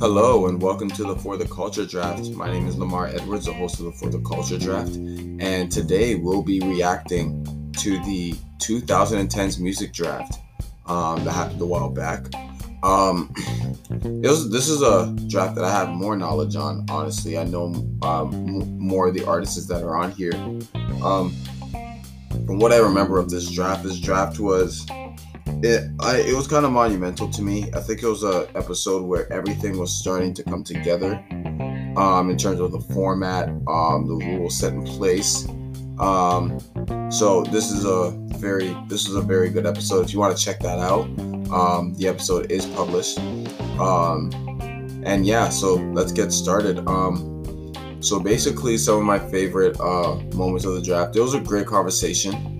Hello and welcome to the For the Culture Draft. My name is Lamar Edwards, the host of the For the Culture Draft, and today we'll be reacting to the 2010's music draft that happened a while back. This is a draft that I have more knowledge on, honestly. I know more of the artists that are on here. From what I remember of this draft was... It was kind of monumental to me. I think it was an episode where everything was starting to come together in terms of the format, the rules set in place. So this is a very good episode. If you want to check that out, the episode is published. And yeah, so let's get started. So basically, some of my favorite moments of the draft. It was a great conversation.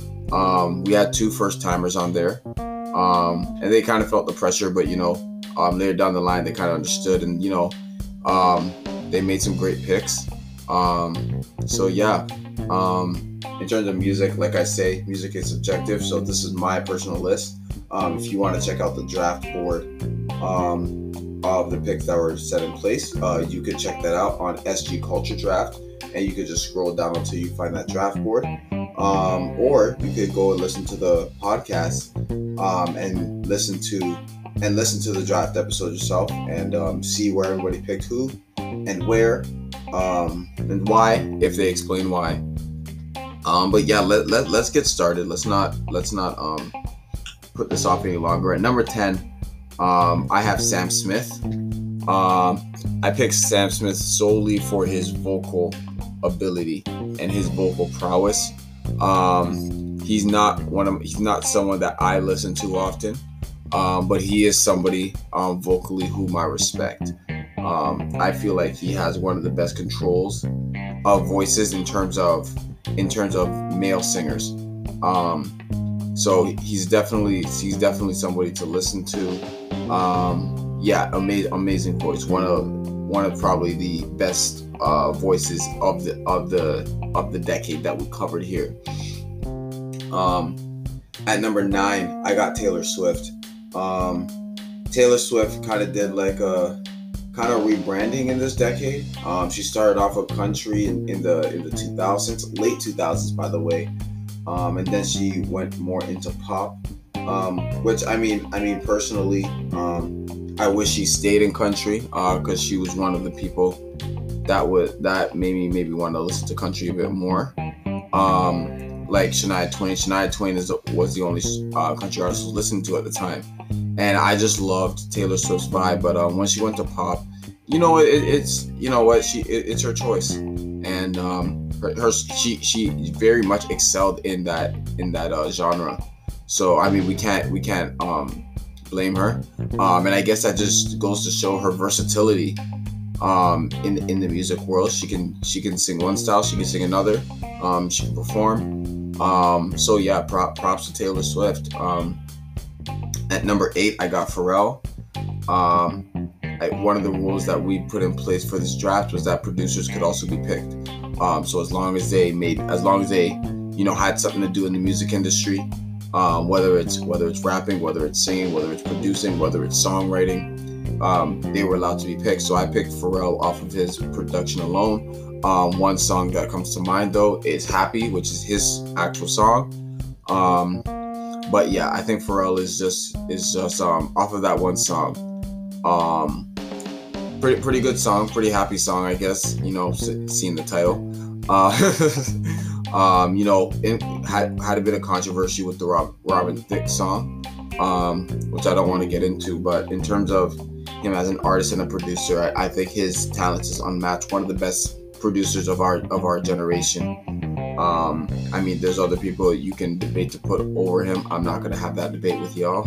We had two first-timers on there. And they kind of felt the pressure, but later down the line they kind of understood, and they made some great picks. In terms of music, like I say, music is subjective, so this is my personal list. If you want to check out the draft board of the picks that were set in place, you could check that out on SG Culture Draft, and you could just scroll down until you find that draft board. Or you could go and listen to the podcast and listen to the draft episode yourself, and see where everybody picked who and where and why, if they explain why. But yeah, let's get started. Let's not put this off any longer. At number 10, I have Sam Smith. I picked Sam Smith solely for his vocal ability and his vocal prowess. He's not someone that I listen to often, but he is somebody vocally whom I respect. I feel like he has one of the best controls of voices in terms of male singers. So he's definitely somebody to listen to. Amazing voice. One of probably the best voices of the decade that we covered here. At number 9, I got Taylor Swift. Taylor Swift kind of did like a kind of rebranding in this decade. She started off with country in the 2000s, late 2000s, by the way, and then she went more into pop. Which I mean personally, I wish she stayed in country because she was one of the people that made me maybe want to listen to country a bit more. Like Shania Twain was the only country artist I was listening to at the time, and I just loved Taylor Swift's vibe. But when she went to pop, it's her choice, and she very much excelled in that genre. So we can't blame her, and I guess that just goes to show her versatility in the music world. She can sing one style, she can sing another, she can perform. So yeah, props to Taylor Swift. At number 8, I got Pharrell. One of the rules that we put in place for this draft was that producers could also be picked. So as long as they had something to do in the music industry, whether it's rapping, whether it's singing, whether it's producing, whether it's songwriting, they were allowed to be picked. So I picked Pharrell off of his production alone. One song that comes to mind though is Happy, which is his actual song. But yeah, I think Pharrell is just off of that one song. Pretty good song, pretty happy song, I guess, seeing the title. It had a bit of controversy with the Robin Thicke song, which I don't want to get into, but in terms of him as an artist and a producer, I think his talent is unmatched. One of the best producers of our generation. There's other people you can debate to put over him. I'm not gonna have that debate with y'all.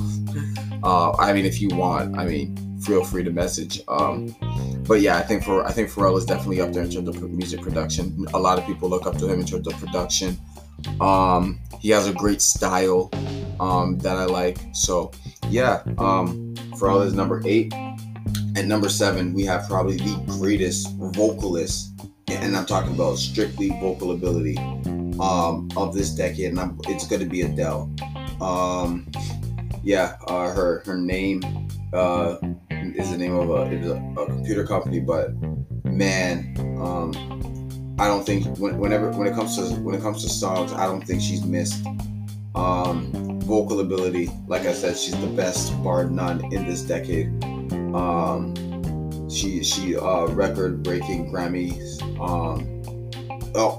If you want, feel free to message. But yeah, I think Pharrell is definitely up there in terms of music production. A lot of people look up to him in terms of production. He has a great style that I like. So yeah, Pharrell is number 8. At number 7, we have probably the greatest vocalist, and I'm talking about strictly vocal ability, of this decade, and it's going to be Adele. yeah, her name is the name of a computer company, but man, I don't think when it comes to songs, I don't think she's missed. Vocal ability, like I said, she's the best bar none in this decade. She record-breaking Grammys.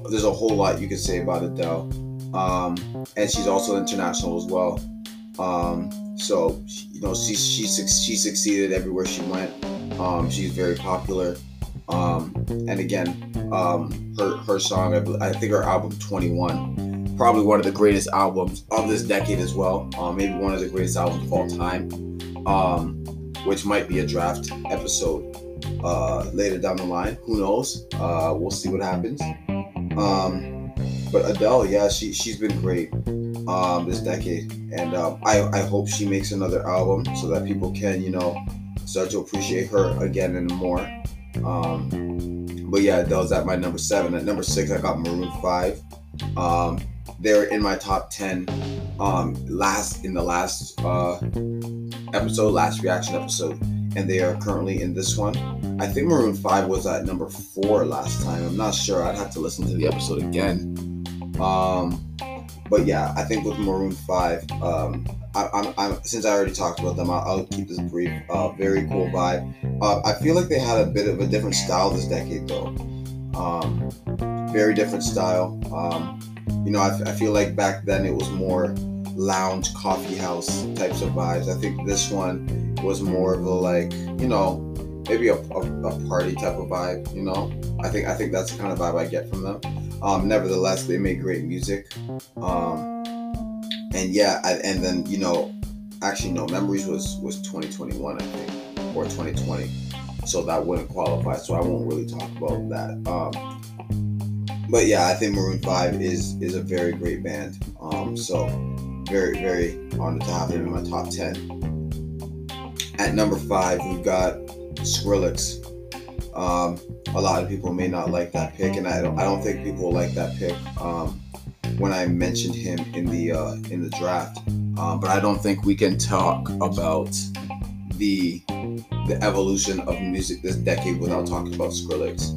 There's a whole lot you can say about Adele, and she's also international as well. So you know, she succeeded everywhere she went. She's very popular, and again, her song, I think her album 21, probably one of the greatest albums of this decade as well. Maybe one of the greatest albums of all time. Which might be a draft episode later down the line. Who knows? We'll see what happens. But Adele, yeah, she's been great this decade, and I hope she makes another album so that people can, you know, start to appreciate her again and more. But yeah, Adele's at my number 7. At number 6, I got Maroon 5. They're in my top 10. Last reaction episode, and they are currently in this one. I think Maroon 5 was at number 4 last time. I'm not sure. I'd have to listen to the episode again. But yeah, I think with Maroon 5, since I already talked about them, I'll keep this brief. Very cool vibe. I feel like they had a bit of a different style this decade, though. Very different style. You know, I feel like back then it was more lounge, coffee house types of vibes. I think this one was more of a, like, you know, maybe a party type of vibe, you know. I think that's the kind of vibe I get from them. Nevertheless, they make great music. And yeah, and then, you know, actually no, Memories was 2021, I think, or 2020, so that wouldn't qualify, so I won't really talk about that. But yeah, I think Maroon 5 is a very great band. So very, very honored to have them in my top 10. At number 5, we've got Skrillex. A lot of people may not like that pick, and I don't think people like that pick when I mentioned him in the draft. But I don't think we can talk about the evolution of music this decade without talking about Skrillex.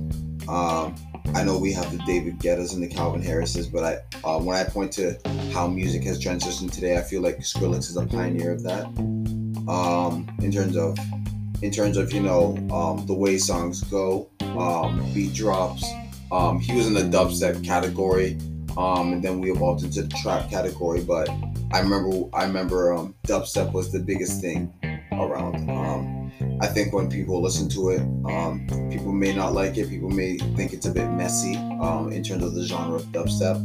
I know we have the David Guettas and the Calvin Harrises, but when I point to how music has transitioned today, I feel like Skrillex is a pioneer of that. In terms of you know, the way songs go, beat drops. He was in the dubstep category, and then we evolved into the trap category. But I remember dubstep was the biggest thing around. I think when people listen to it, people may not like it. People may think it's a bit messy in terms of the genre of dubstep.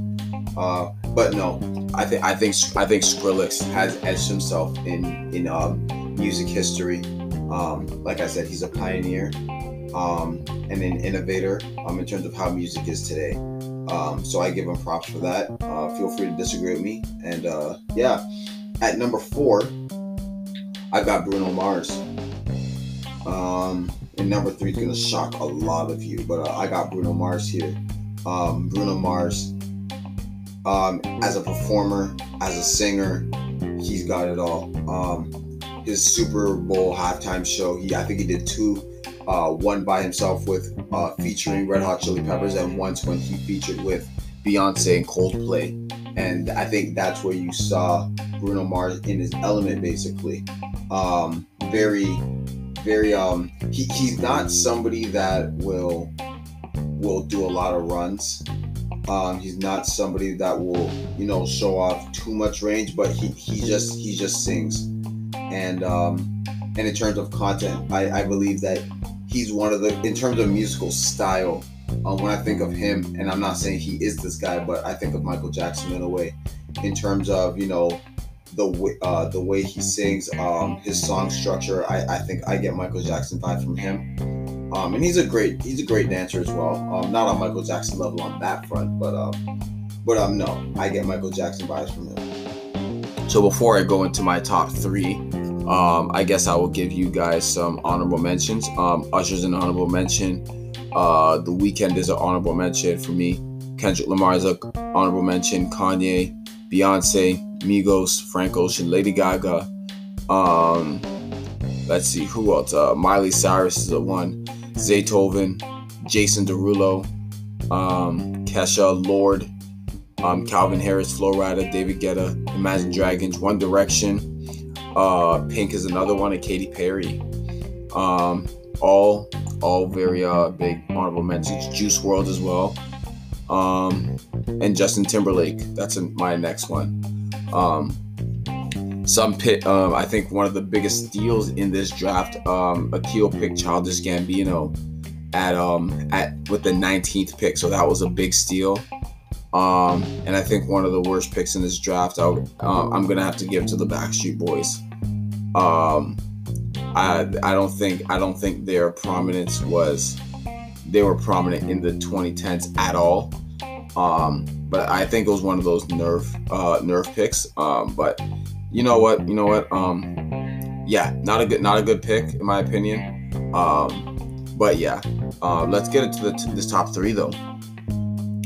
But no, I think Skrillex has edged himself in music history. Like I said, he's a pioneer and an innovator in terms of how music is today. So I give him props for that. Feel free to disagree with me. And yeah, at number 4, I've got Bruno Mars. And number 3 is gonna shock a lot of you, but I got Bruno Mars here. Bruno Mars, as a performer, as a singer, he's got it all. His Super Bowl halftime show, I think he did 2, one by himself with featuring Red Hot Chili Peppers, and once when he featured with Beyonce and Coldplay. And I think that's where you saw Bruno Mars in his element, basically. Very, he's not somebody that will do a lot of runs. He's not somebody that will, you know, show off too much range, but he just sings. And in terms of content, I believe that he's one of the, in terms of musical style, when I think of him, and I'm not saying he is this guy, but I think of Michael Jackson in a way, in terms of, you know, the way he sings, his song structure. I think I get Michael Jackson vibe from him, and he's a great dancer as well. Not on Michael Jackson level on that front, but no, I get Michael Jackson vibes from him. So before I go into my top 3, I guess I will give you guys some honorable mentions. Usher's an honorable mention. The Weeknd is an honorable mention for me. Kendrick Lamar is an honorable mention. Kanye, Beyonce, Migos, Frank Ocean, Lady Gaga, Let's see, who else? Miley Cyrus is the one. Zaytoven, Jason Derulo, Kesha, Lorde, Calvin Harris, Flo Rida, David Guetta, Imagine Dragons, One Direction, Pink is another one, and Katy Perry. All very big honorable mentions. Juice WRLD as well, and Justin Timberlake. That's my next one. I think one of the biggest steals in this draft, Akil picked Childish Gambino with the 19th pick, so that was a big steal. And I think one of the worst picks in this draft, I'm gonna have to give to the Backstreet Boys. I don't think their prominence was, they were prominent in the 2010s at all. But I think it was one of those nerve picks. But you know what? Not a good pick in my opinion. But yeah, let's get into this top three though.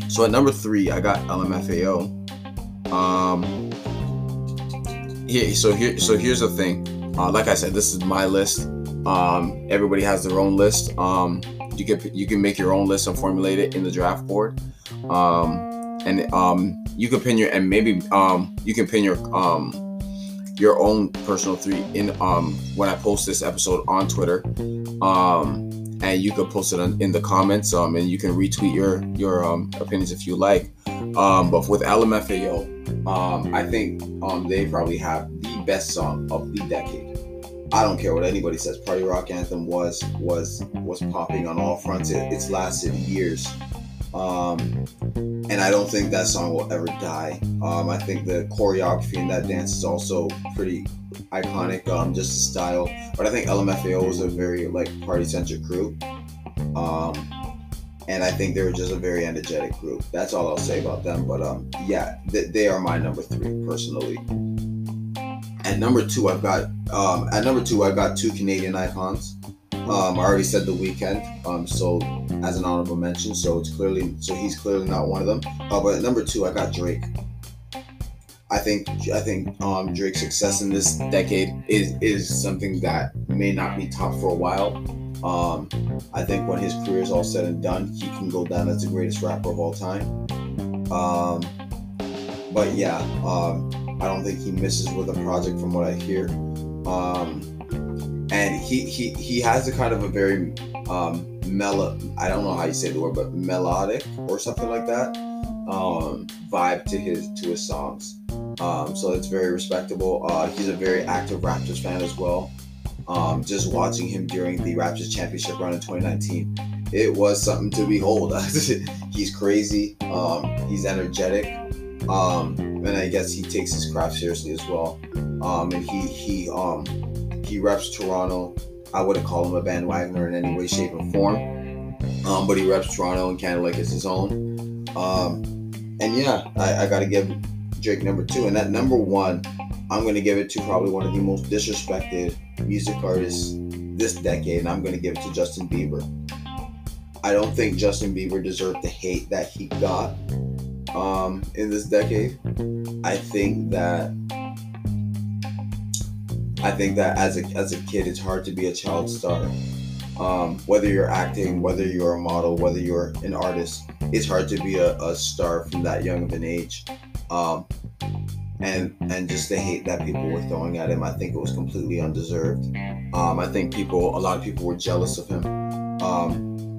So at number three, I got LMFAO. Here's the thing. Like I said, this is my list. Everybody has their own list. You can make your own list and formulate it in the draft board. You can pin your your own personal three in when I post this episode on Twitter. And you can post it in the comments. And you can retweet your opinions if you like. But with LMFAO, I think they probably have the best song of the decade. I don't care what anybody says. Party Rock Anthem was popping on all fronts. It's lasted years, and I don't think that song will ever die. I think the choreography in that dance is also pretty iconic, just the style. But I think LMFAO was a very party-centric group. And I think they were just a very energetic group. That's all I'll say about them. But they are my number three personally. At number two, I've got two Canadian icons. I already said The Weeknd. So as an honorable mention, he's clearly not one of them. But at number two, I got Drake. I think Drake's success in this decade is something that may not be topped for a while. I think when his career is all said and done, he can go down as the greatest rapper of all time. I don't think he misses with a project from what I hear. And he has a kind of a very I don't know how you say the word, but melodic or something like that vibe to his songs. So it's very respectable. He's a very active Raptors fan as well. Just watching him during the Raptors championship run in 2019, it was something to behold. He's crazy. He's energetic, and I guess he takes his craft seriously as well. And he reps Toronto. I wouldn't call him a bandwagoner in any way, shape, or form. But he reps Toronto and Canada like it's his own. I gotta give Drake number two, and at number one, I'm gonna give it to probably one of the most disrespected music artists this decade, and I'm gonna give it to Justin Bieber. I don't think Justin Bieber deserved the hate that he got in this decade. I think that as a kid, it's hard to be a child star. Whether you're acting, whether you're a model, whether you're an artist, it's hard to be a star from that young of an age. And just the hate that people were throwing at him, I think it was completely undeserved. I think a lot of people were jealous of him.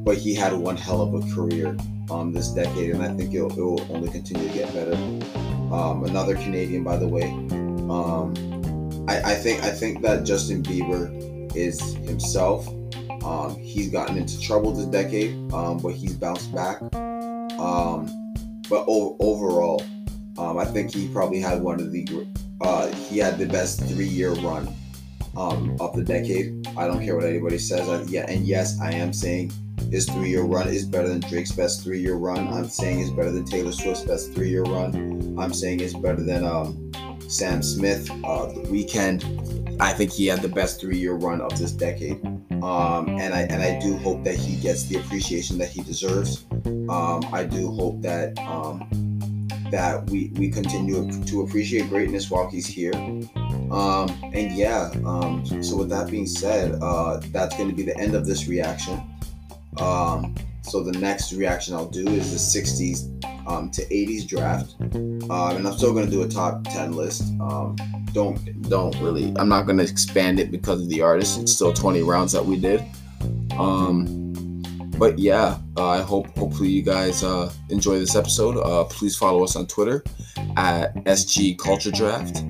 But he had one hell of a career this decade, and I think it will only continue to get better. Another Canadian, by the way. I think that Justin Bieber is himself. He's gotten into trouble this decade, but he's bounced back. But overall. I think he probably had he had the best 3-year run of the decade. I don't care what anybody says. I am saying his 3-year run is better than Drake's best 3-year run. I'm saying it's better than Taylor Swift's best 3-year run. I'm saying it's better than Sam Smith, The Weeknd. I think he had the best 3-year run of this decade. And I do hope that he gets the appreciation that he deserves. I do hope that... that we continue to appreciate greatness while he's here. And yeah, so with that being said, that's going to be the end of this reaction. So the next reaction I'll do is the 60s to 80s draft. And I'm still going to do a top 10 list. Don't really, I'm not going to expand it because of the artists. It's still 20 rounds that we did. But yeah, I hopefully you guys enjoy this episode. Please follow us on Twitter at SG Culture Draft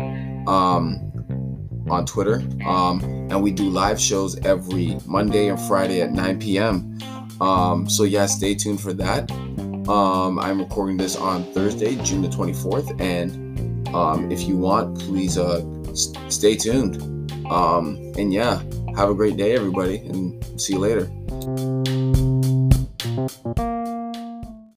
on Twitter. And we do live shows every Monday and Friday at 9 p.m. So yeah, stay tuned for that. I'm recording this on Thursday, June the 24th. And if you want, please stay tuned. And yeah, have a great day, everybody. And see you later.